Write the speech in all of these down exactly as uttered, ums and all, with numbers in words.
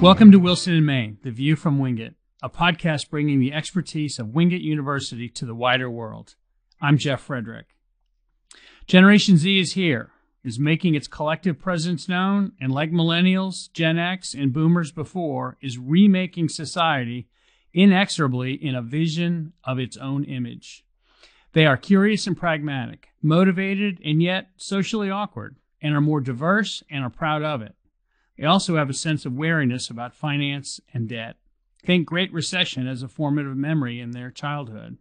Welcome to Wilson in Maine, The View from Wingate, a podcast bringing the expertise of Wingate University to the wider world. I'm Jeff Frederick. Generation Z is here, is making its collective presence known, and like millennials, Gen X, and boomers before, is remaking society inexorably in a vision of its own image. They are curious and pragmatic, motivated and yet socially awkward, and are more diverse and are proud of it. They also have a sense of wariness about finance and debt. Think Great Recession as a formative memory in their childhood,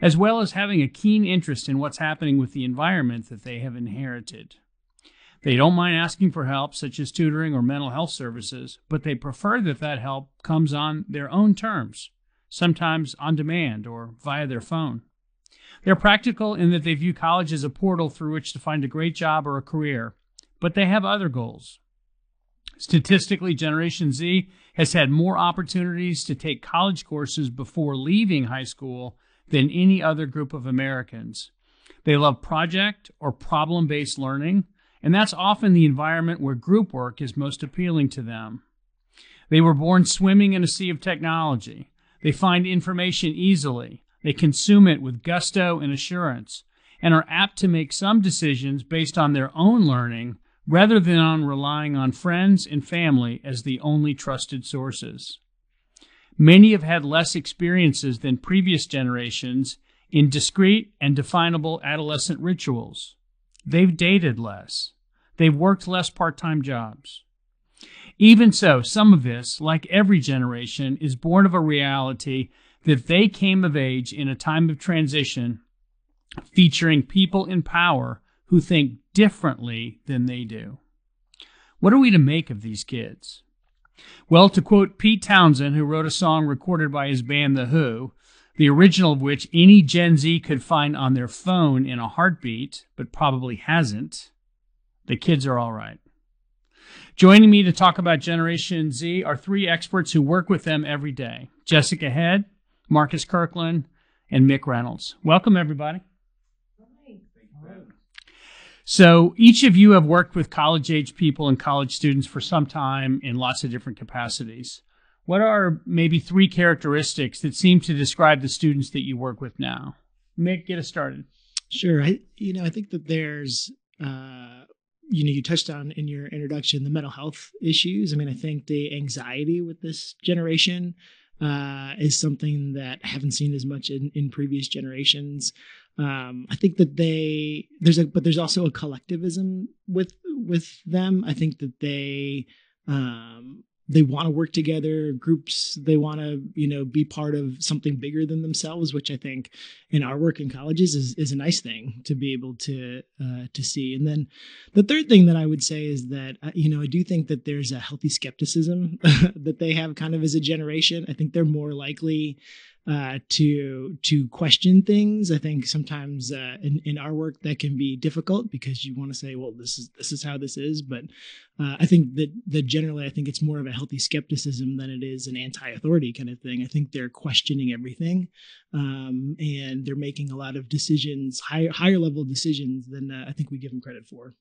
as well as having a keen interest in what's happening with the environment that they have inherited. They don't mind asking for help, such as tutoring or mental health services, but they prefer that that help comes on their own terms, sometimes on demand or via their phone. They're practical in that they view college as a portal through which to find a great job or a career, but they have other goals. Statistically, Generation Z has had more opportunities to take college courses before leaving high school than any other group of Americans. They love project or problem-based learning, and that's often the environment where group work is most appealing to them. They were born swimming in a sea of technology. They find information easily. They consume it with gusto and assurance, and are apt to make some decisions based on their own learning rather than on relying on friends and family as the only trusted sources. Many have had less experiences than previous generations in discrete and definable adolescent rituals. They've dated less. They've worked less part-time jobs. Even so, some of this, like every generation, is born of a reality that they came of age in a time of transition featuring people in power who think differently than they do. What are we to make of these kids? Well, to quote Pete Townsend, who wrote a song recorded by his band The Who, the original of which any Gen Z could find on their phone in a heartbeat, but probably hasn't, the kids are all right. Joining me to talk about Generation Z are three experts who work with them every day: Jessica Head, Marcus Kirkland, and Mick Reynolds. Welcome, everybody. So each of you have worked with college-age people and college students for some time in lots of different capacities. What are maybe three characteristics that seem to describe the students that you work with now? Mick, get us started. Sure. I, you know, I think that there's, uh, you know, you touched on in your introduction, the mental health issues. I mean, I think the anxiety with this generation uh, is something that I haven't seen as much in, in previous generations. Um, I think that they, there's a, but there's also a collectivism with, with them. I think that they, um, they want to work together, groups, they want to, you know, be part of something bigger than themselves, which I think in our work in colleges is, is a nice thing to be able to, uh, to see. And then the third thing that I would say is that, you know, I do think that there's a healthy skepticism that they have kind of as a generation. I think they're more likely Uh, to to question things. I think sometimes uh, in in our work that can be difficult because you want to say, well, this is this is how this is. But uh, I think that that generally, I think it's more of a healthy skepticism than it is an anti-authority kind of thing. I think they're questioning everything, um, and they're making a lot of decisions, higher higher level decisions than uh, I think we give them credit for.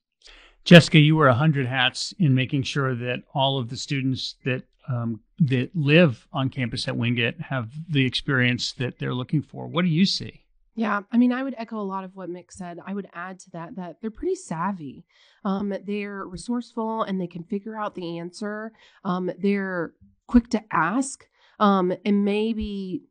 Jessica, you wear a hundred hats in making sure that all of the students that Um, that live on campus at Wingate have the experience that they're looking for. What do you see? Yeah, I mean, I would echo a lot of what Mick said. I would add to that that they're pretty savvy. Um, they're resourceful and they can figure out the answer. Um, they're quick to ask, um, and maybe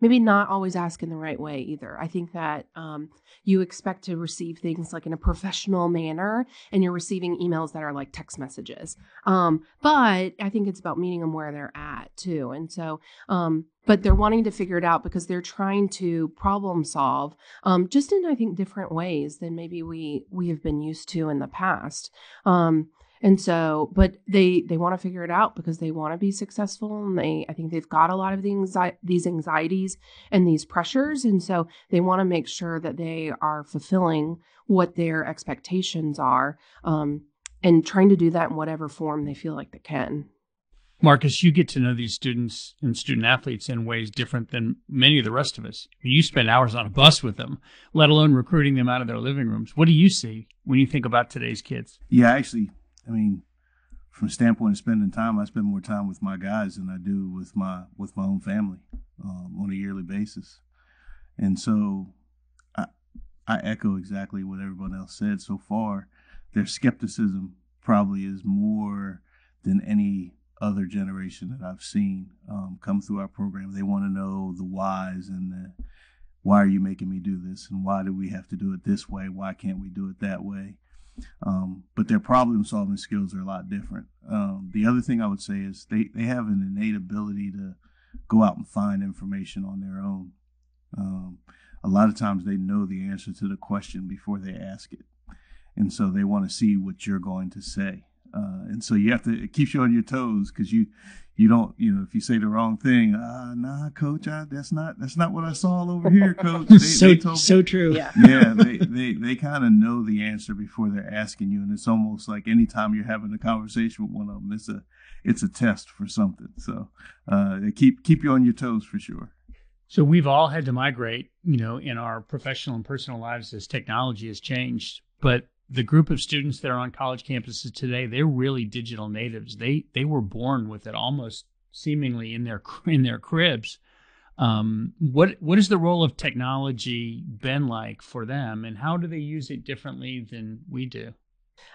maybe not always ask in the right way either. I think that um, you expect to receive things like in a professional manner, and you're receiving emails that are like text messages. Um, but I think it's about meeting them where they're at too. And so, um, but they're wanting to figure it out because they're trying to problem solve um, just in, I think, different ways than maybe we we have been used to in the past. Um, And so, but they, they want to figure it out because they want to be successful. And they, I think they've got a lot of the anxi- these anxieties and these pressures. And so they want to make sure that they are fulfilling what their expectations are, um, and trying to do that in whatever form they feel like they can. Marcus, you get to know these students and student athletes in ways different than many of the rest of us. I mean, you spend hours on a bus with them, let alone recruiting them out of their living rooms. What do you see when you think about today's kids? Yeah, actually. I mean, from the standpoint of spending time, I spend more time with my guys than I do with my with my own family um, on a yearly basis. And so I, I echo exactly what everyone else said so far. Their skepticism probably is more than any other generation that I've seen um, come through our program. They want to know the whys and the why are you making me do this, and why do we have to do it this way? Why can't we do it that way? Um, but their problem-solving skills are a lot different. Um, the other thing I would say is they, they have an innate ability to go out and find information on their own. Um, a lot of times they know the answer to the question before they ask it. And so they want to see what you're going to say. Uh, and so you have to, it keeps you on your toes, because you, you don't, you know, if you say the wrong thing, uh, nah, coach, I, that's not, that's not what I saw all over here, coach. They, so, they told, so true. Yeah. yeah they, they, they kind of know the answer before they're asking you. And it's almost like anytime you're having a conversation with one of them, it's a, it's a test for something. So, uh, they keep, keep you on your toes for sure. So we've all had to migrate, you know, in our professional and personal lives as technology has changed, but the group of students that are on college campuses today, they're really digital natives. They they were born with it almost seemingly in their in their cribs. Um, what what is the role of technology been like for them, and how do they use it differently than we do?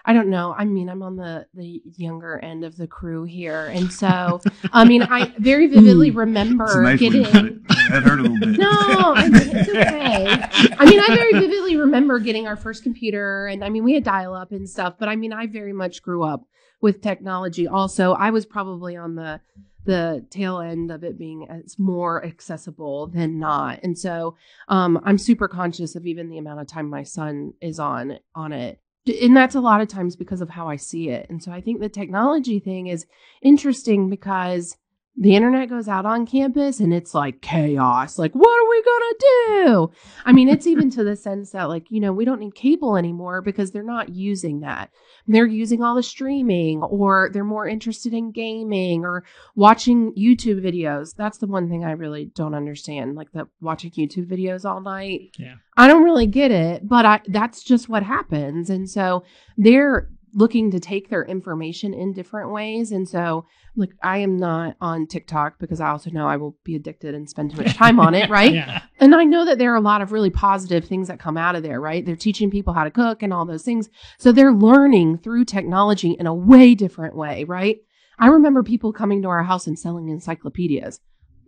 I don't know. I mean, I'm on the, the younger end of the crew here. And so, I mean, I very vividly remember it's a nice getting. Way to put it. That hurt a little bit. No, I mean, it's okay. I mean, I very vividly remember getting our first computer. And I mean, we had dial up and stuff. But I mean, I very much grew up with technology also. I was probably on the the tail end of it being as more accessible than not. And so um, I'm super conscious of even the amount of time my son is on on it. And that's a lot of times because of how I see it. And so I think the technology thing is interesting because the internet goes out on campus and it's like chaos. Like, what are we going to do? I mean, it's even to the sense that, like, you know, we don't need cable anymore because they're not using that. They're using all the streaming, or they're more interested in gaming or watching YouTube videos. That's the one thing I really don't understand, like the watching YouTube videos all night. Yeah. I don't really get it, but I, that's just what happens. And so they're looking to take their information in different ways. And so, like, I am not on TikTok because I also know I will be addicted and spend too much time on it, right? Yeah. And I know that there are a lot of really positive things that come out of there, right? They're teaching people how to cook and all those things. So they're learning through technology in a way different way, right? I remember people coming to our house and selling encyclopedias.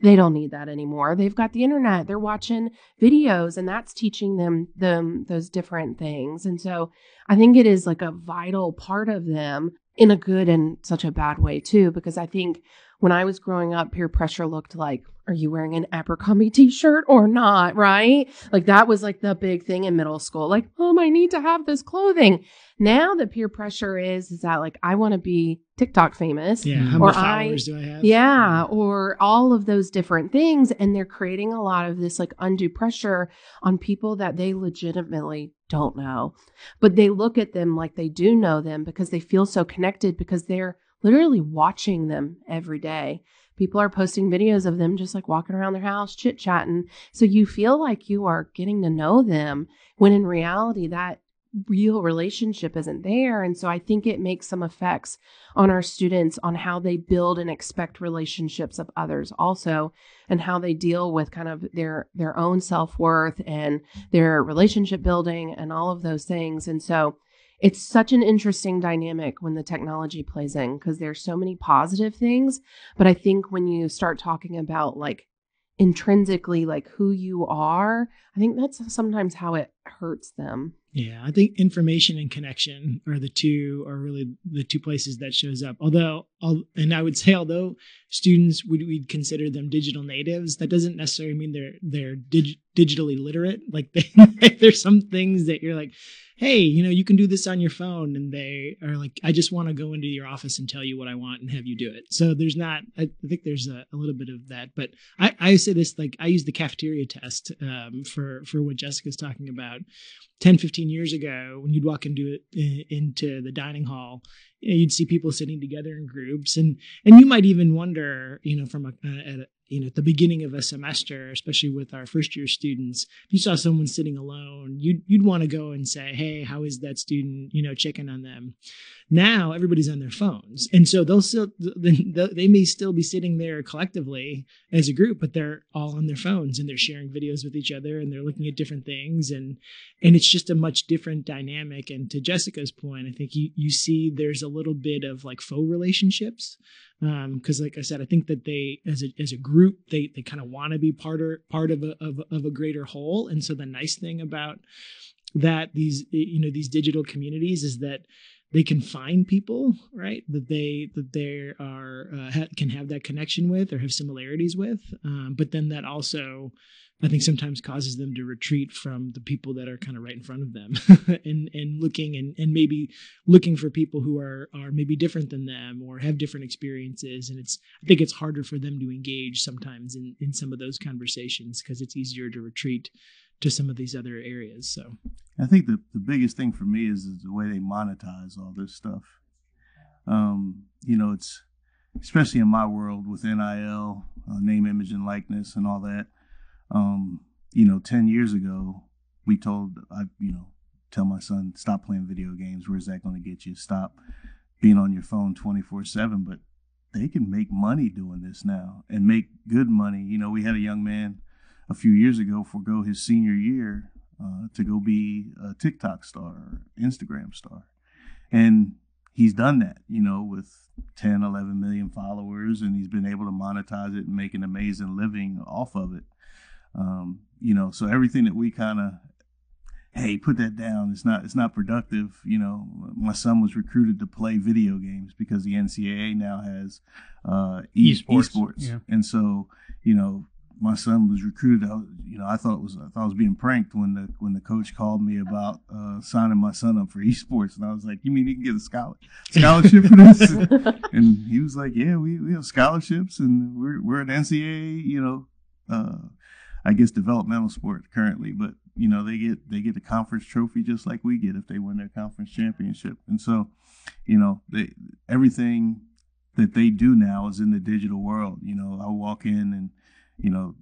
They don't need that anymore. They've got the internet. They're watching videos, and that's teaching them them those different things. And so I think it is like a vital part of them in a good and such a bad way too, because I think when I was growing up, peer pressure looked like, are you wearing an Abercrombie t-shirt or not, right? Like that was like the big thing in middle school. Like, mom, I need to have this clothing. Now the peer pressure is, is that like, I want to be TikTok famous. Yeah, how many followers do I have? Yeah, or all of those different things. And they're creating a lot of this like undue pressure on people that they legitimately don't know. But they look at them like they do know them because they feel so connected because they're literally watching them every day. People are posting videos of them just like walking around their house, chit chatting. So you feel like you are getting to know them when in reality that real relationship isn't there. And so I think it makes some effects on our students on how they build and expect relationships of others also, and how they deal with kind of their, their own self-worth and their relationship building and all of those things. And so it's such an interesting dynamic when the technology plays in, because there's so many positive things. But I think when you start talking about like intrinsically like who you are, I think that's sometimes how it hurts them. Yeah, I think information and connection are the two are really the two places that shows up. Although, and I would say, although students, would we'd consider them digital natives, that doesn't necessarily mean they're they're dig, digitally literate. Like they, there's some things that you're like, hey, you know, you can do this on your phone, and they are like, I just want to go into your office and tell you what I want and have you do it. So there's not, I think there's a, a little bit of that. But I, I say this, like I use the cafeteria test um, for for what Jessica's talking about. ten, fifteen years ago, when you'd walk into it, into the dining hall, you'd see people sitting together in groups, and and you might even wonder, you know, from a, a, you know, at the beginning of a semester, especially with our first year students, if you saw someone sitting alone, you'd, you'd want to go and say, hey, how is that student, you know, checking on them? Now everybody's on their phones. And so they'll still, they may still be sitting there collectively as a group, but they're all on their phones and they're sharing videos with each other and they're looking at different things. And, and it's just a much different dynamic. And to Jessica's point, I think you, you see there's a little bit of like faux relationships. Um, 'cause like I said, I think that they, as a, as a group, they, they kind of want to be part or part of a, of, of a greater whole. And so the nice thing about that, these, you know, these digital communities is that they can find people, right, that they, that they are, uh, ha- can have that connection with or have similarities with. Um, but then that also, I think, sometimes causes them to retreat from the people that are kind of right in front of them and, and looking and, and maybe looking for people who are, are maybe different than them or have different experiences. And it's, I think it's harder for them to engage sometimes in, in some of those conversations because it's easier to retreat to some of these other areas. So I think the, the biggest thing for me is, is the way they monetize all this stuff. Um, you know, it's especially in my world with N I L, uh, name, image, and likeness and all that. Um, you know, ten years ago, we told, I, you know, tell my son, stop playing video games. Where's that going to get you? Stop being on your phone twenty-four seven. But they can make money doing this now and make good money. You know, we had a young man a few years ago forego his senior year uh, to go be a TikTok star or Instagram star. And he's done that, you know, with ten, eleven million followers, and he's been able to monetize it and make an amazing living off of it. Um, you know, so everything that we kind of, hey, put that down. It's not, it's not productive. You know, my son was recruited to play video games because the N C double A now has, uh, e- esports. esports. Yeah. And so, you know, my son was recruited. I, you know, I thought it was, I thought I was being pranked when the, when the coach called me about, uh, signing my son up for esports. And I was like, you mean he can get a scholar- scholarship for this? And he was like, yeah, we, we have scholarships and we're, we're an N C double A, you know, uh, I guess developmental sport currently, but you know, they get, they get a conference trophy just like we get if they win their conference championship. And so, you know, they, everything that they do now is in the digital world. You know, I walk in and, you know,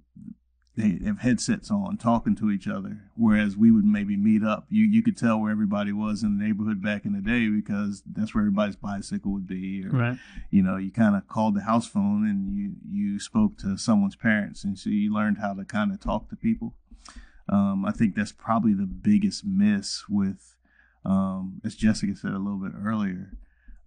they have headsets on talking to each other. Whereas we would maybe meet up. You, you could tell where everybody was in the neighborhood back in the day because that's where everybody's bicycle would be. Or, right. You know, you kind of called the house phone and you, you spoke to someone's parents. And so you learned how to kind of talk to people. Um, I think that's probably the biggest miss with, um, as Jessica said a little bit earlier,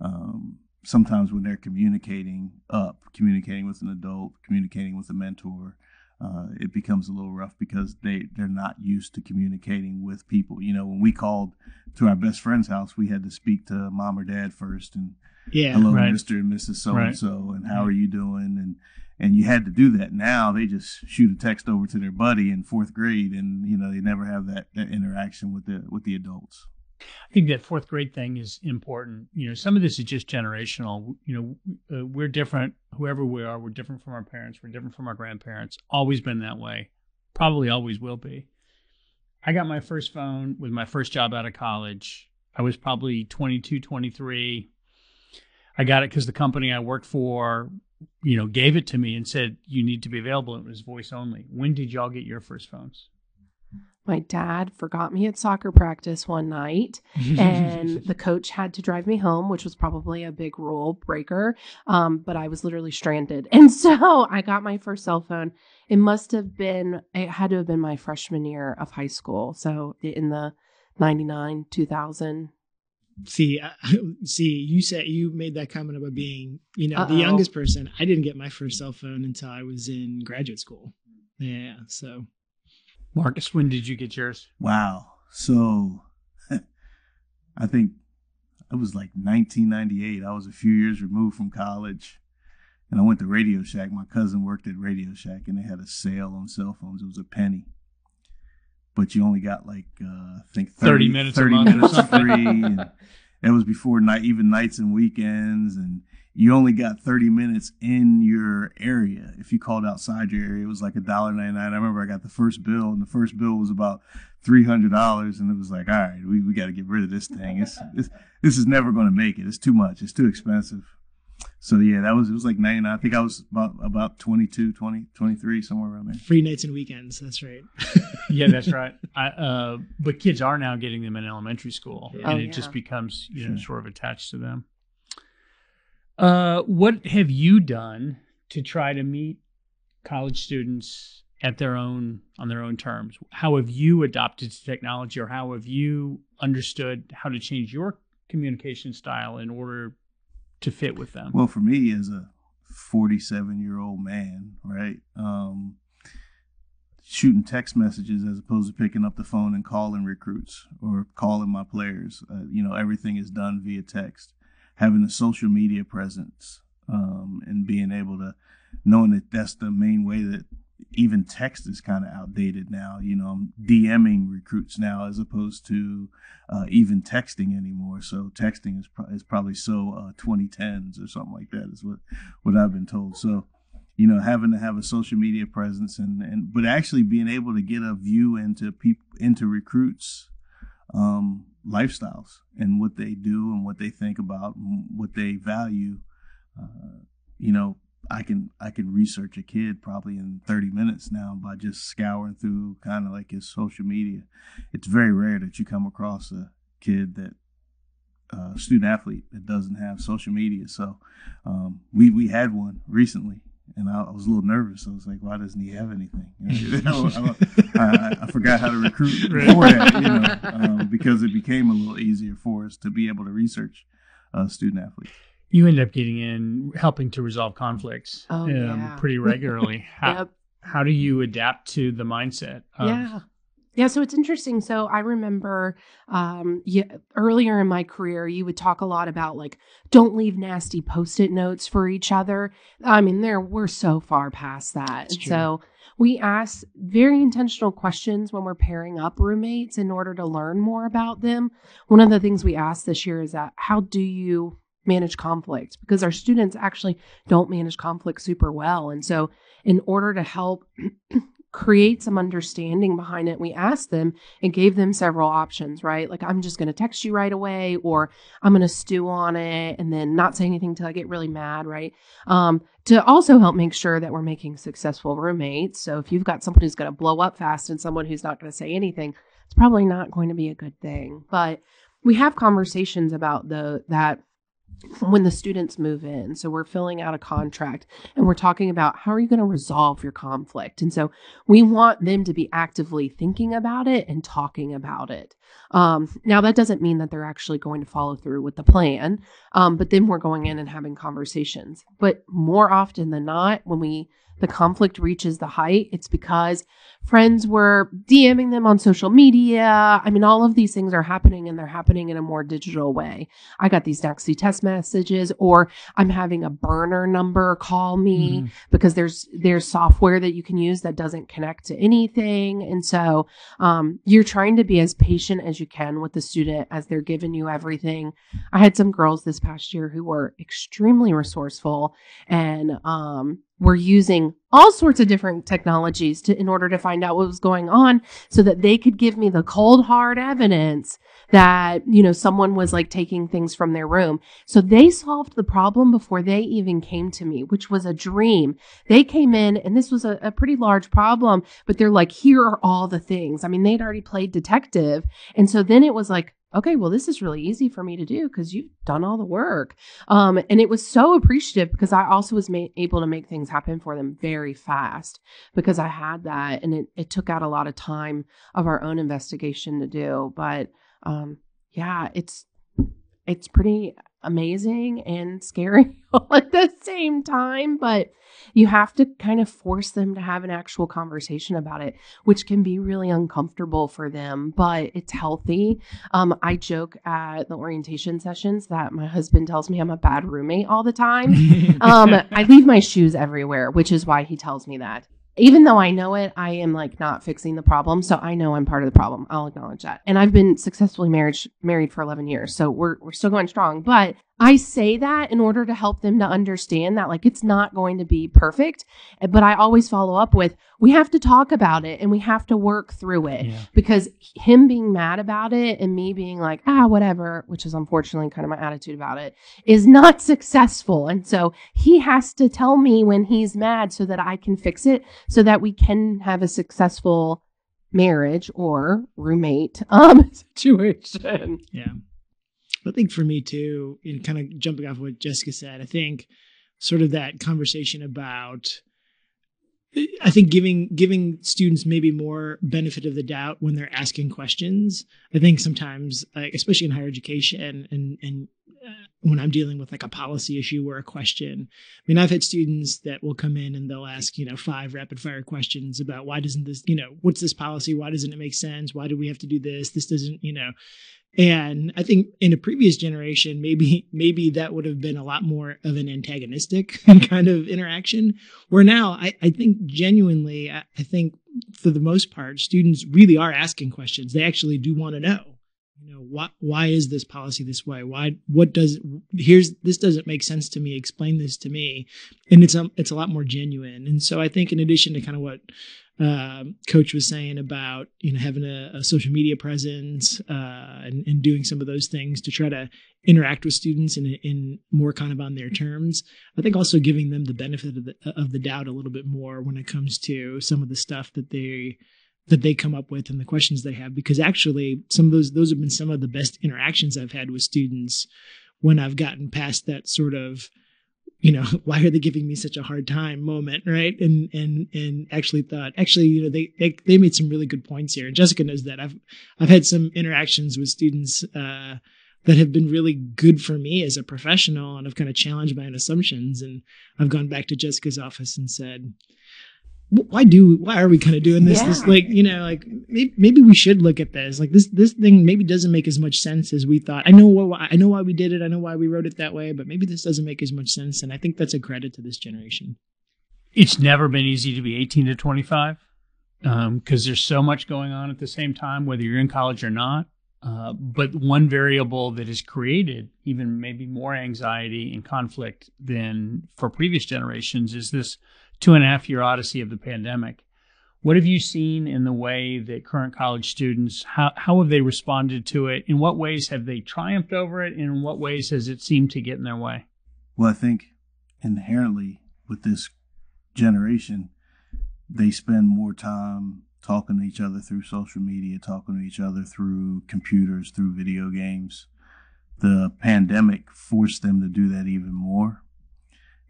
um, sometimes when they're communicating up, communicating with an adult, communicating with a mentor, Uh, it becomes a little rough because they, they're not used to communicating with people. You know, when we called to our best friend's house, we had to speak to mom or dad first and yeah, hello, right. Mister and Missus So-and-so, right. And how are you doing? And and you had to do that. Now they just shoot a text over to their buddy in fourth grade and, you know, they never have that, that interaction with the with the adults. I think that fourth grade thing is important. You know, some of this is just generational. You know, uh, we're different. Whoever we are, we're different from our parents. We're different from our grandparents. Always been that way. Probably always will be. I got my first phone with my first job out of college. I was probably twenty-two, twenty-three. I got it because the company I worked for, you know, gave it to me and said, you need to be available. It was voice only. When did y'all get your first phones? My dad forgot me at soccer practice one night and the coach had to drive me home, which was probably a big rule breaker. Um, but I was literally stranded. And so I got my first cell phone. It must have been, it had to have been my freshman year of high school. So in the ninety-nine, two thousand. See, I, see, you said you made that comment about being, you know, Uh-oh. the youngest person. I didn't get my first cell phone until I was in graduate school. Yeah. So. Marcus, when did you get yours? Wow. So I think it was like nineteen ninety-eight. I was a few years removed from college and I went to Radio Shack. My cousin worked at Radio Shack and they had a sale on cell phones. It was a penny. But you only got like, uh, I think thirty, thirty minutes, thirty minutes free. And that was before night, even nights and weekends. And you only got thirty minutes in your area. If you called outside your area, it was like a dollar ninety-nine. I remember I got the first bill, and the first bill was about three hundred dollars, and it was like, all right, we, we got to get rid of this thing. It's, it's, this is never going to make it. It's too much. It's too expensive. So yeah, that was, it was like ninety-nine. I think I was about, about twenty-two, twenty, twenty-three, somewhere around there. Free nights and weekends. That's right. Yeah, that's right. I, uh, but kids are now getting them in elementary school, yeah. and oh, it yeah. just becomes, you know, sure. sort of attached to them. Uh, what have you done to try to meet college students at their own, on their own terms? How have you adopted to technology, or how have you understood how to change your communication style in order to fit with them? Well, for me as a forty-seven year old man, right, um, shooting text messages as opposed to picking up the phone and calling recruits or calling my players, uh, you know, everything is done via text. Having the social media presence, um, and being able to, knowing that that's the main way that even text is kind of outdated now. You know, I'm DMing recruits now as opposed to uh, even texting anymore. So texting is, pro- is probably so uh, twenty tens or something like that is what, what I've been told. So, you know, having to have a social media presence and, and but actually being able to get a view into people, into recruits' um, lifestyles and what they do and what they think about and what they value. Uh, you know, I can I can research a kid probably in thirty minutes now by just scouring through kind of like his social media. It's very rare that you come across a kid that uh, student athlete that doesn't have social media. So um, we we had one recently, and I, I was a little nervous. I was like, why doesn't he have anything? You know, I, I, I forgot how to recruit before that, you know, um, because it became a little easier for us to be able to research uh, student athletes. You end up getting in, helping to resolve conflicts oh, um, yeah. pretty regularly. How, yep. how do you adapt to the mindset? Of- yeah. Yeah. So it's interesting. So I remember um, yeah, earlier in my career, you would talk a lot about like, don't leave nasty Post-it notes for each other. I mean, there we're so far past that. So we ask very intentional questions when we're pairing up roommates in order to learn more about them. One of the things we asked this year is that how do you manage conflict, because our students actually don't manage conflict super well. And so in order to help create some understanding behind it, we asked them and gave them several options, right? Like, I'm just going to text you right away, or I'm going to stew on it and then not say anything till I get really mad, right? Um, to also help make sure that we're making successful roommates. So if you've got someone who's going to blow up fast and someone who's not going to say anything, it's probably not going to be a good thing. But we have conversations about the that when the students move in. So we're filling out a contract and we're talking about how are you going to resolve your conflict? And so we want them to be actively thinking about it and talking about it. Um, now that doesn't mean that they're actually going to follow through with the plan. Um, but then we're going in and having conversations, but more often than not, when we, the conflict reaches the height, it's because friends were DMing them on social media. I mean, all of these things are happening and they're happening in a more digital way. I got these nasty test messages, or I'm having a burner number call me mm. because there's, there's software that you can use that doesn't connect to anything. And so um, you're trying to be as patient as you can with the student as they're giving you everything. I had some girls this past year who were extremely resourceful and um, were using all sorts of different technologies to, in order to find out what was going on so that they could give me the cold, hard evidence that, you know, someone was like taking things from their room. So they solved the problem before they even came to me, which was a dream. They came in and this was a, a pretty large problem, but they're like, here are all the things. I mean, they'd already played detective. And so then it was like, okay, well, this is really easy for me to do because you've done all the work. Um, and it was so appreciative because I also was ma- able to make things happen for them very fast because I had that. And it, it took out a lot of time of our own investigation to do. But um, yeah, it's it's pretty amazing and scary all at the same time. But you have to kind of force them to have an actual conversation about it, which can be really uncomfortable for them, but it's healthy. Um, I joke at the orientation sessions that my husband tells me I'm a bad roommate all the time. um, I leave my shoes everywhere, which is why he tells me that. Even though I know it, I am like not fixing the problem. So I know I'm part of the problem. I'll acknowledge that. And I've been successfully married, married for eleven years. So we're, we're still going strong, but I say that in order to help them to understand that, like, it's not going to be perfect. But I always follow up with, we have to talk about it and we have to work through it. Yeah. Because him being mad about it and me being like, ah, whatever, which is unfortunately kind of my attitude about it, is not successful. And so he has to tell me when he's mad so that I can fix it, so that we can have a successful marriage or roommate um, situation. Yeah. I think for me too, in kind of jumping off what Jessica said, I think sort of that conversation about, I think giving giving students maybe more benefit of the doubt when they're asking questions. I think sometimes, like, especially in higher education, and and uh, when I'm dealing with like a policy issue or a question, I mean, I've had students that will come in and they'll ask, you know, five rapid fire questions about why doesn't this, you know, what's this policy? Why doesn't it make sense? Why do we have to do this? This doesn't, you know. And I think in a previous generation, maybe maybe that would have been a lot more of an antagonistic kind of interaction, where now I, I think genuinely, I, I think for the most part, students really are asking questions. They actually do want to know, you know, why, why is this policy this way? Why, what does, here's, this doesn't make sense to me. Explain this to me. And it's a, it's a lot more genuine. And so I think in addition to kind of what Uh, Coach was saying about, you know, having a, a social media presence uh, and, and doing some of those things to try to interact with students in, in more kind of on their terms. I think also giving them the benefit of the, of the doubt a little bit more when it comes to some of the stuff that they that they come up with and the questions they have, because actually some of those those have been some of the best interactions I've had with students when I've gotten past that sort of, you know, why are they giving me such a hard time moment, right? And and and actually thought, actually, you know, they they, they made some really good points here. And Jessica knows that I've I've had some interactions with students uh, that have been really good for me as a professional, and I've kind of challenged my own assumptions. And I've gone back to Jessica's office and said, why do why are we kind of doing this? Yeah. This, like, you know, like maybe, maybe we should look at this. Like this this thing maybe doesn't make as much sense as we thought. I know why I know why we did it. I know why we wrote it that way, but maybe this doesn't make as much sense. And I think that's a credit to this generation. It's never been easy to be eighteen to twenty-five because um, there's so much going on at the same time, whether you're in college or not. Uh, but one variable that has created even maybe more anxiety and conflict than for previous generations is this two and a half year odyssey of the pandemic. What have you seen in the way that current college students, how, how have they responded to it? In what ways have they triumphed over it? And in what ways has it seemed to get in their way? Well, I think inherently with this generation, they spend more time talking to each other through social media, talking to each other through computers, through video games. The pandemic forced them to do that even more.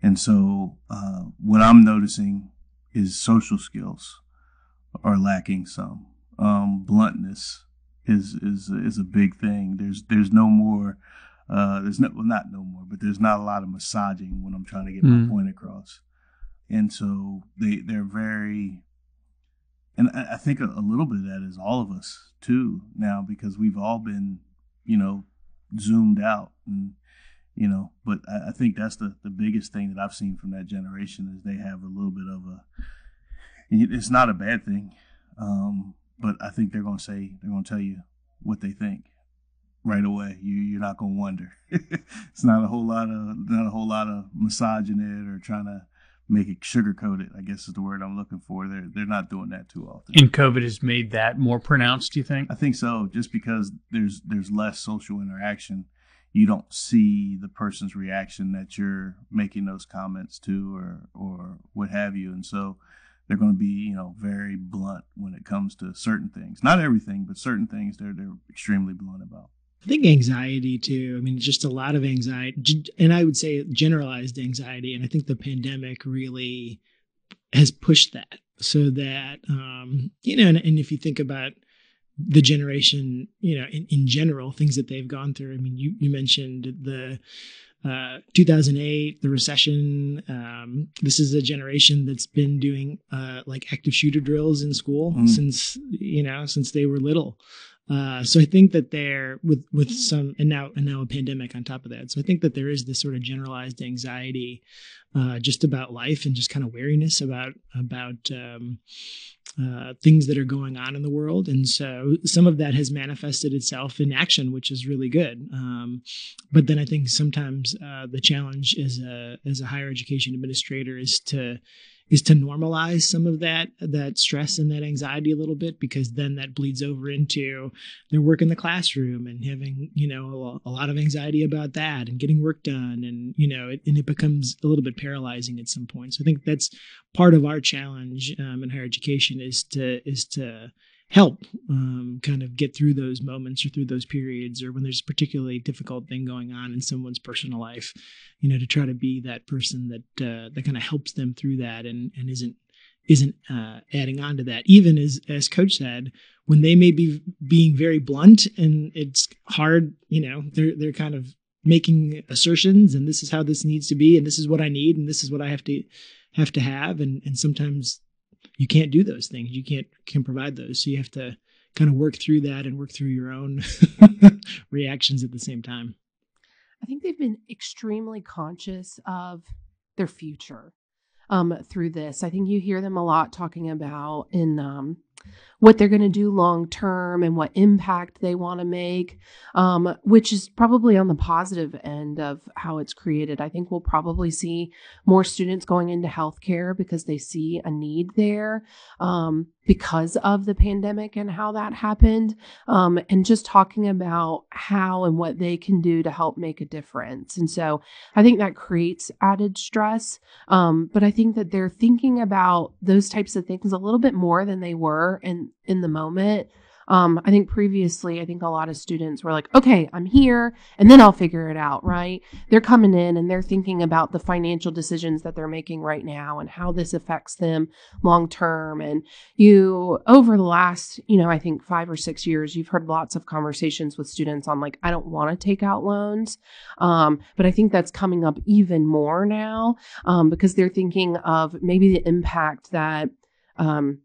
And so uh, what I'm noticing is social skills are lacking some. Um, bluntness is is is a big thing. There's there's no more, uh, there's no, well, not no more, but there's not a lot of massaging when I'm trying to get mm. my point across. And so they, they're very, and I, I think a, a little bit of that is all of us too now, because we've all been, you know, zoomed out and, you know, but I think that's the, the biggest thing that I've seen from that generation is they have a little bit of a, it's not a bad thing, um, but I think they're going to say, they're going to tell you what they think right away. You, you're not going to wonder. It's not a whole lot of, not a whole lot of massaging it or trying to make it sugar-coated, I guess is the word I'm looking for. They're, they're not doing that too often. And COVID has made that more pronounced, do you think? I think so, just because there's there's less social interaction. You don't see the person's reaction that you're making those comments to or or what have you. And so they're going to be, you know, very blunt when it comes to certain things. Not everything, but certain things they're they're extremely blunt about. I think anxiety, too. I mean, just a lot of anxiety. And I would say generalized anxiety. And I think the pandemic really has pushed that so that, um, you know, and, and if you think about the generation, you know, in, in general, things that they've gone through. I mean, you, you mentioned the uh, two thousand eight, the recession. Um, this is a generation that's been doing uh, like active shooter drills in school mm. since, you know, since they were little. Uh, so I think that they're with, with some, and now, and now a pandemic on top of that. So I think that there is this sort of generalized anxiety uh, just about life and just kind of wariness about, about, um, uh, things that are going on in the world. And so some of that has manifested itself in action, which is really good. Um, but then I think sometimes uh, the challenge as a, as a higher education administrator is to is to normalize some of that, that stress and that anxiety a little bit, because then that bleeds over into their work in the classroom and having, you know, a lot of anxiety about that and getting work done. And, you know, it, and it becomes a little bit paralyzing at some point. So I think that's part of our challenge um, in higher education is to, is to help um, kind of get through those moments or through those periods, or when there's a particularly difficult thing going on in someone's personal life, you know, to try to be that person that uh, that kind of helps them through that and and isn't isn't uh, adding on to that. Even as as Coach said, when they may be being very blunt and it's hard, you know, they're they're kind of making assertions, and this is how this needs to be, and this is what I need, and this is what I have to have to have, and and sometimes you can't do those things. You can't can provide those. So you have to kind of work through that and work through your own reactions at the same time. I think they've been extremely conscious of their future um, through this. I think you hear them a lot talking about in um, what they're going to do long term and what impact they want to make, um, which is probably on the positive end of how it's created. I think we'll probably see more students going into healthcare because they see a need there um, because of the pandemic and how that happened, um, and just talking about how and what they can do to help make a difference. And so I think that creates added stress. Um, but I think that they're thinking about those types of things a little bit more than they were in, in the moment. Um, I think previously, I think a lot of students were like, okay, I'm here and then I'll figure it out, right? They're coming in and they're thinking about the financial decisions that they're making right now and how this affects them long term. And you, over the last, you know, I think five or six years, you've heard lots of conversations with students on like, I don't want to take out loans. Um, but I think that's coming up even more now um, because they're thinking of maybe the impact that, um,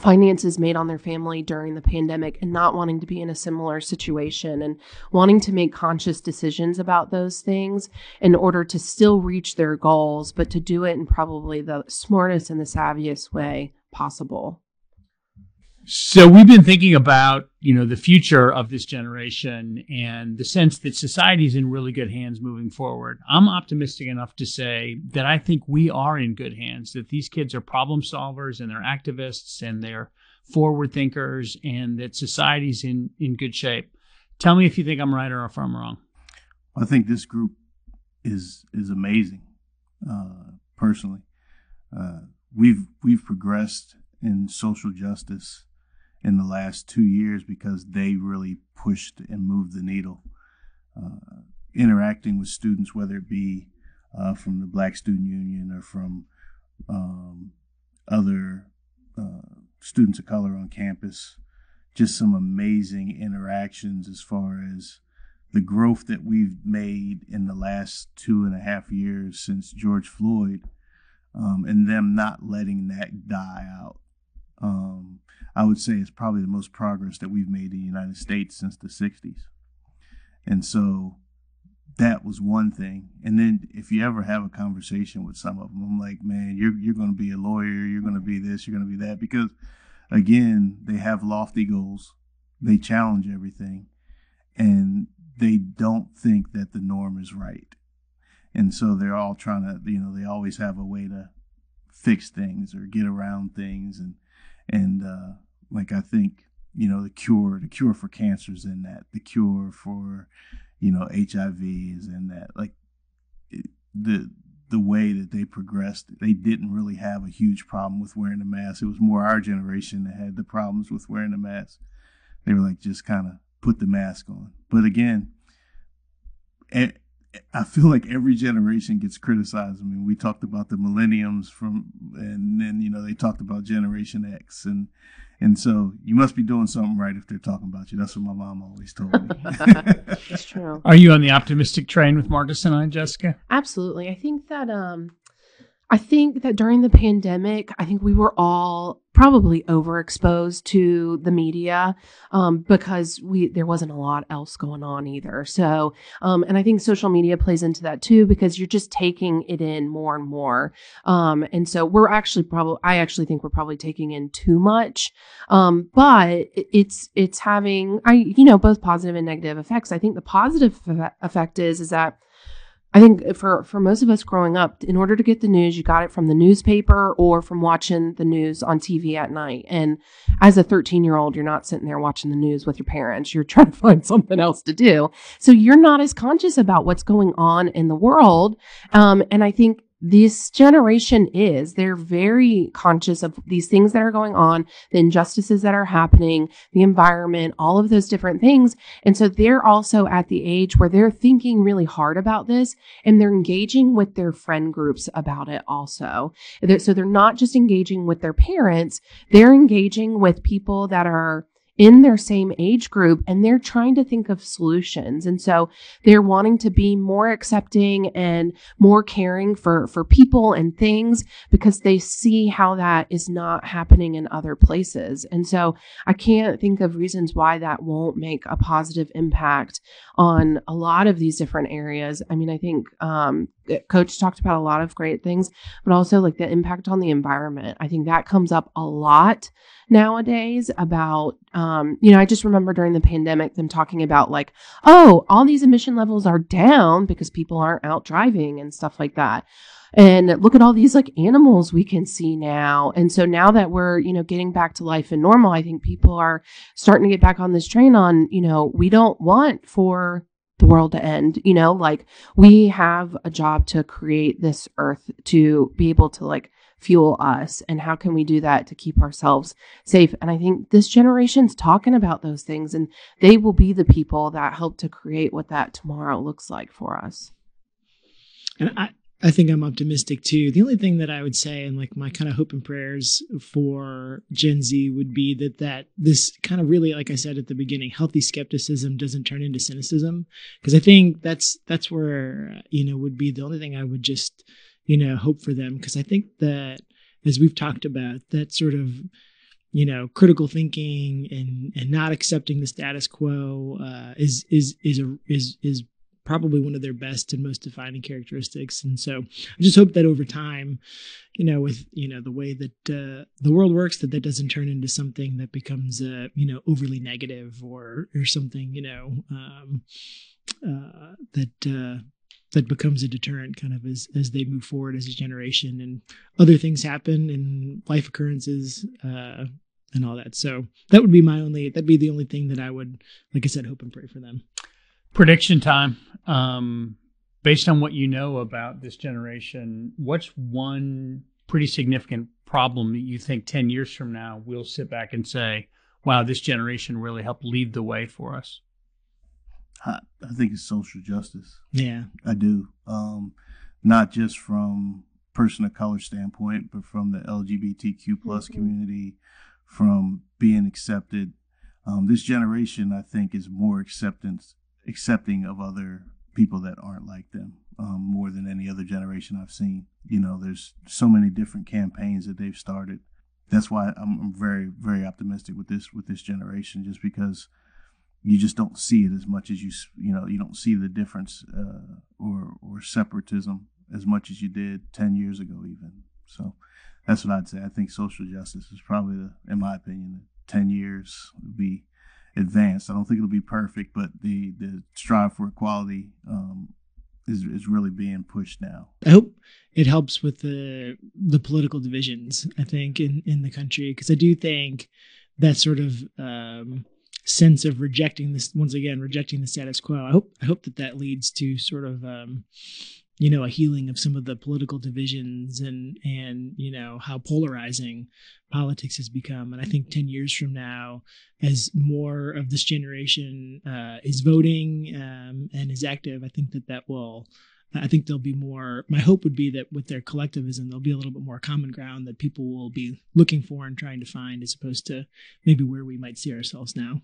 finances made on their family during the pandemic and not wanting to be in a similar situation and wanting to make conscious decisions about those things in order to still reach their goals, but to do it in probably the smartest and the savviest way possible. So we've been thinking about, you know, the future of this generation and the sense that society's in really good hands moving forward. I'm optimistic enough to say that I think we are in good hands, that these kids are problem solvers and they're activists and they're forward thinkers and that society's in, in good shape. Tell me if you think I'm right or if I'm wrong. I think this group is is amazing, uh, personally. Uh, we've we've progressed in social justice in the last two years because they really pushed and moved the needle. Uh, interacting with students, whether it be uh, from the Black Student Union or from um, other uh, students of color on campus, just some amazing interactions as far as the growth that we've made in the last two and a half years since George Floyd, um, and them not letting that die out. Um, I would say it's probably the most progress that we've made in the United States since the sixties. And so that was one thing. And then if you ever have a conversation with some of them, I'm like, man, you're, you're going to be a lawyer. You're going to be this, you're going to be that, because again, they have lofty goals. They challenge everything and they don't think that the norm is right. And so they're all trying to, you know, they always have a way to fix things or get around things. And And uh, like, I think, you know, the cure, the cure for cancer is in that. The cure for, you know, H I V is in that. Like it, the the way that they progressed, they didn't really have a huge problem with wearing a mask. It was more our generation that had the problems with wearing a mask. They were like, just kind of put the mask on. But again, it, I feel like every generation gets criticized. I mean, we talked about the millenniums from, and then, you know, they talked about Generation X. And and so you must be doing something right if they're talking about you. That's what my mom always told me. It's true. Are you on the optimistic train with Marcus and I, Jessica? Absolutely. I think that, um, I think that during the pandemic, I think we were all probably overexposed to the media um, because we there wasn't a lot else going on either. So, um, and I think social media plays into that too, because you're just taking it in more and more. Um, and so we're actually probably, I actually think we're probably taking in too much. Um, but it's, it's having, I, you know, both positive and negative effects. I think the positive effect is, is that I think for, for most of us growing up, in order to get the news, you got it from the newspaper or from watching the news on T V at night. And as a thirteen-year-old, you're not sitting there watching the news with your parents. You're trying to find something else to do. So you're not as conscious about what's going on in the world. Um, and I think this generation is, they're very conscious of these things that are going on, the injustices that are happening, the environment, all of those different things. And so they're also at the age where they're thinking really hard about this, and they're engaging with their friend groups about it also. So they're not just engaging with their parents, they're engaging with people that are in their same age group, and they're trying to think of solutions. And so they're wanting to be more accepting and more caring for, for people and things, because they see how that is not happening in other places. And so I can't think of reasons why that won't make a positive impact on a lot of these different areas. I mean, I think, um, Coach talked about a lot of great things, but also like the impact on the environment. I think that comes up a lot nowadays about, um, you know, I just remember during the pandemic, them talking about like, oh, all these emission levels are down because people aren't out driving and stuff like that. And look at all these like animals we can see now. And so now that we're, you know, getting back to life and normal, I think people are starting to get back on this train on, you know, we don't want for the world to end, you know, like we have a job to create this earth to be able to like fuel us. And how can we do that to keep ourselves safe? And I think this generation's talking about those things, and they will be the people that help to create what that tomorrow looks like for us. And I, I think I'm optimistic too. The only thing that I would say, and like my kind of hope and prayers for Gen Z, would be that that this kind of really, like I said at the beginning, healthy skepticism doesn't turn into cynicism. Because I think that's that's where, you know, would be the only thing I would just, you know, hope for them. Because I think that, as we've talked about, that sort of, you know, critical thinking and and not accepting the status quo uh, is is is a is is probably one of their best and most defining characteristics. And so I just hope that over time, you know, with, you know, the way that uh, the world works, that that doesn't turn into something that becomes, uh, you know, overly negative or, or something, you know, um, uh, that, uh, that becomes a deterrent kind of as, as they move forward as a generation and other things happen and life occurrences, uh, and all that. So that would be my only, that'd be the only thing that I would, like I said, hope and pray for them. Prediction time. Um, based on what you know about this generation, what's one pretty significant problem that you think ten years from now we'll sit back and say, wow, this generation really helped lead the way for us? I, I think it's social justice. Yeah. I do. Um, not just from person of color standpoint, but from the L G B T Q plus mm-hmm. community, from being accepted. Um, this generation, I think, is more acceptance accepting of other people that aren't like them, um, more than any other generation I've seen. You know, there's so many different campaigns that they've started. That's why I'm very, very optimistic with this, with this generation, just because you just don't see it as much as you, you know, you don't see the difference uh, or, or separatism as much as you did ten years ago, even. So that's what I'd say. I think social justice is probably, the, in my opinion, ten years would be advanced. I don't think it'll be perfect, but the the strive for equality um is is really being pushed now. I hope it helps with the the political divisions, I think, in in the country, because I do think that sort of um sense of rejecting this, once again, rejecting the status quo, I hope I hope that that leads to sort of um you know, a healing of some of the political divisions and, and, you know, how polarizing politics has become. And I think ten years from now, as more of this generation uh, is voting um, and is active, I think that that will, I think there'll be more, my hope would be that with their collectivism, there'll be a little bit more common ground that people will be looking for and trying to find, as opposed to maybe where we might see ourselves now.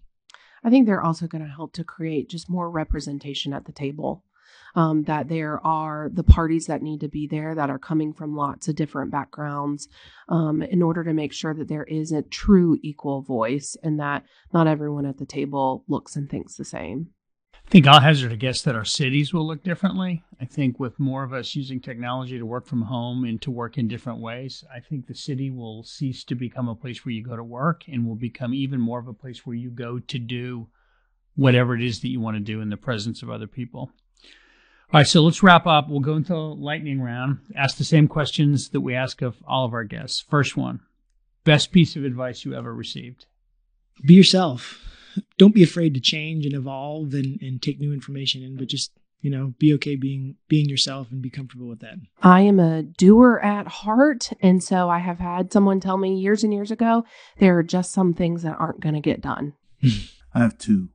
I think they're also going to help to create just more representation at the table. um, that there are the parties that need to be there that are coming from lots of different backgrounds um, in order to make sure that there is a true equal voice and that not everyone at the table looks and thinks the same. I think I'll hazard a guess that our cities will look differently. I think with more of us using technology to work from home and to work in different ways, I think the city will cease to become a place where you go to work and will become even more of a place where you go to do whatever it is that you want to do in the presence of other people. All right, so let's wrap up. We'll go into lightning round, ask the same questions that we ask of all of our guests. First one, best piece of advice you ever received? Be yourself. Don't be afraid to change and evolve and, and take new information in, but just, you know, be okay being being yourself and be comfortable with that. I am a doer at heart. And so I have had someone tell me years and years ago, there are just some things that aren't going to get done. I have two.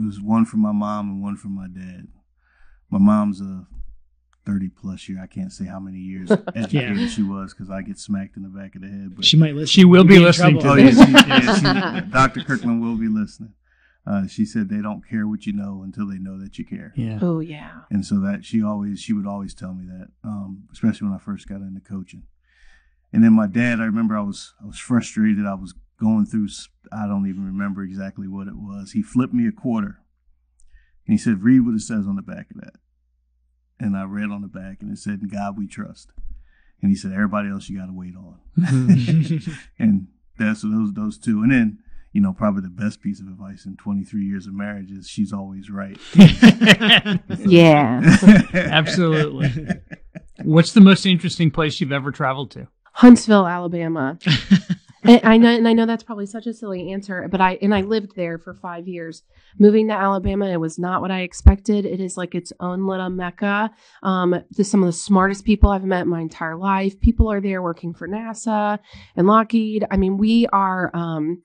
It was one from my mom and one from my dad. My mom's a thirty plus year. I can't say how many years educated yeah. she was because I get smacked in the back of the head. But she might listen. She will be, be listening to oh, this. Yeah, she, yeah, she, Doctor Kirkland will be listening. Uh, she said they don't care what you know until they know that you care. Yeah. Oh, yeah. And so that she always, she would always tell me that, um, especially when I first got into coaching. And then my dad, I remember I was, I was frustrated. I was going through, I don't even remember exactly what it was. He flipped me a quarter and he said, read what it says on the back of that. And I read on the back, and it said, "In God we trust." And he said, "Everybody else, you got to wait on." And that's those those two. And then, you know, probably the best piece of advice in twenty-three years of marriage is she's always right. Yeah, absolutely. What's the most interesting place you've ever traveled to? Huntsville, Alabama. And I know, and I know that's probably such a silly answer, but I, and I lived there for five years. Moving to Alabama, it was not what I expected. It is like its own little mecca. Um, the, some of the smartest people I've met in my entire life. People are there working for NASA and Lockheed. I mean, we are, um,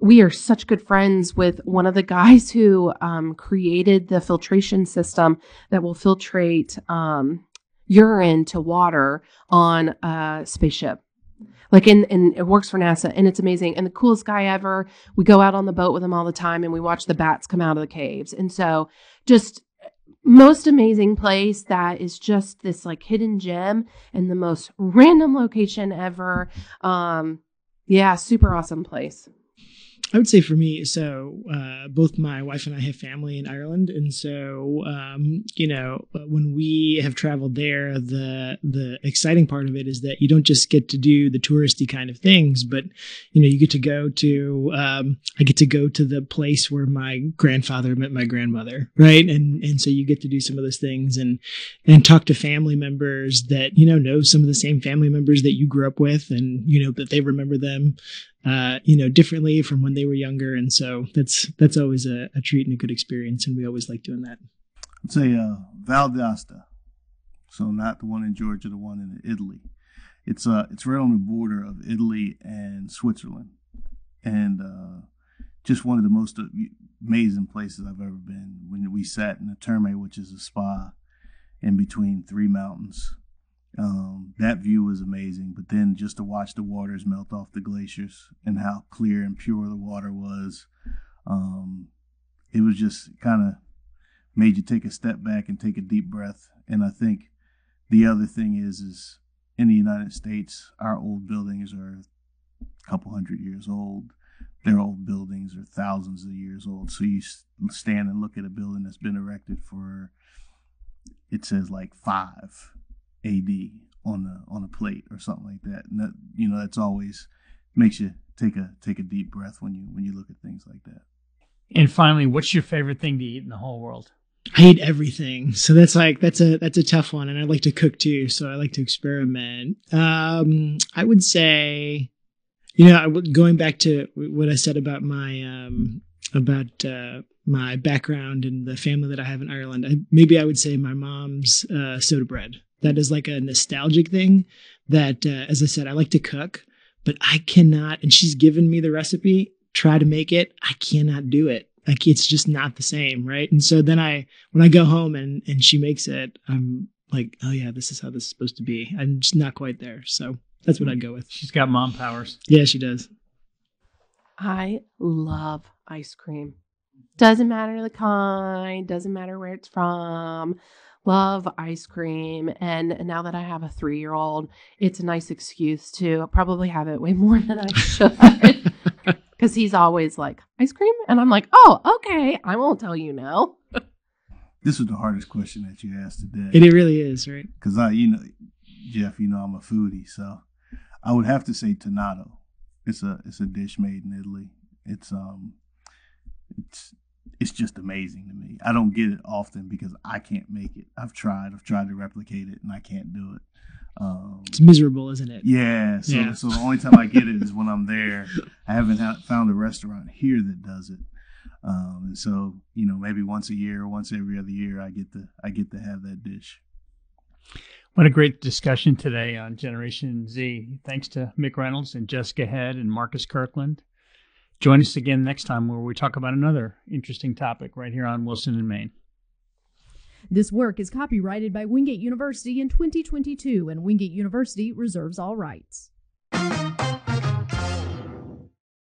we are such good friends with one of the guys who, um, created the filtration system that will filtrate, um, urine to water on a spaceship. Like, and, and it works for NASA, and it's amazing. And the coolest guy ever. We go out on the boat with him all the time, and we watch the bats come out of the caves. And so just most amazing place that is just this, like, hidden gem and the most random location ever. Um, yeah, super awesome place. I would say for me, so uh, both my wife and I have family in Ireland. And so, um, you know, when we have traveled there, the the exciting part of it is that you don't just get to do the touristy kind of things, but, you know, you get to go to, um, I get to go to the place where my grandfather met my grandmother, right? And and so you get to do some of those things and and talk to family members that, you know, know some of the same family members that you grew up with and, you know, that they remember them. Uh, you know, differently from when they were younger. And so that's that's always a, a treat and a good experience. And we always like doing that. I'd say uh, Val d'Aosta. So not the one in Georgia, the one in Italy. It's uh, it's right on the border of Italy and Switzerland. And uh, just one of the most amazing places I've ever been. When we sat in the Terme, which is a spa in between three mountains. Um, that view was amazing, but then just to watch the waters melt off the glaciers and how clear and pure the water was, um, it was just kind of made you take a step back and take a deep breath. And I think the other thing is, is in the United States, our old buildings are a couple hundred years old. Their old buildings are thousands of years old. So you stand and look at a building that's been erected for, it says like five A D on the on a plate or something like that. And that, you know, that's always makes you take a take a deep breath when you when you look at things like that. And finally, what's your favorite thing to eat in the whole world? I eat everything, so that's like that's a that's a tough one. And I like to cook too, so I like to experiment. Um, I would say, you know, I would, going back to what I said about my um, about. Uh, my background and the family that I have in Ireland, I, maybe I would say my mom's uh, soda bread. That is like a nostalgic thing that, uh, as I said, I like to cook, but I cannot, and she's given me the recipe, try to make it. I cannot do it. Like, it's just not the same, right? And so then I, when I go home and, and she makes it, I'm like, oh yeah, this is how this is supposed to be. I'm just not quite there. So that's what I'd go with. She's got mom powers. Yeah, she does. I love ice cream. Doesn't matter the kind, doesn't matter where it's from. Love ice cream. And now that I have a three-year-old, it's a nice excuse to probably have it way more than I should. Because he's always like, ice cream? And I'm like, oh, okay. I won't tell you no. This was the hardest question that you asked today. And it really is, right? Because I, you know, Jeff, you know I'm a foodie. So I would have to say tonnato. It's a it's a dish made in Italy. It's um, it's it's just amazing to me. I don't get it often because I can't make it. I've tried. I've tried to replicate it, and I can't do it. Um, it's miserable, isn't it? Yeah. So, yeah. so the only time I get it is when I'm there. I haven't ha- found a restaurant here that does it. Um, and so, you know, maybe once a year, or once every other year, I get to I get to have that dish. What a great discussion today on Generation Z. Thanks to Mick Reynolds and Jessica Head and Marcus Kirkland. Join us again next time where we talk about another interesting topic right here on Wilson in Maine. This work is copyrighted by Wingate University in twenty twenty-two, and Wingate University reserves all rights.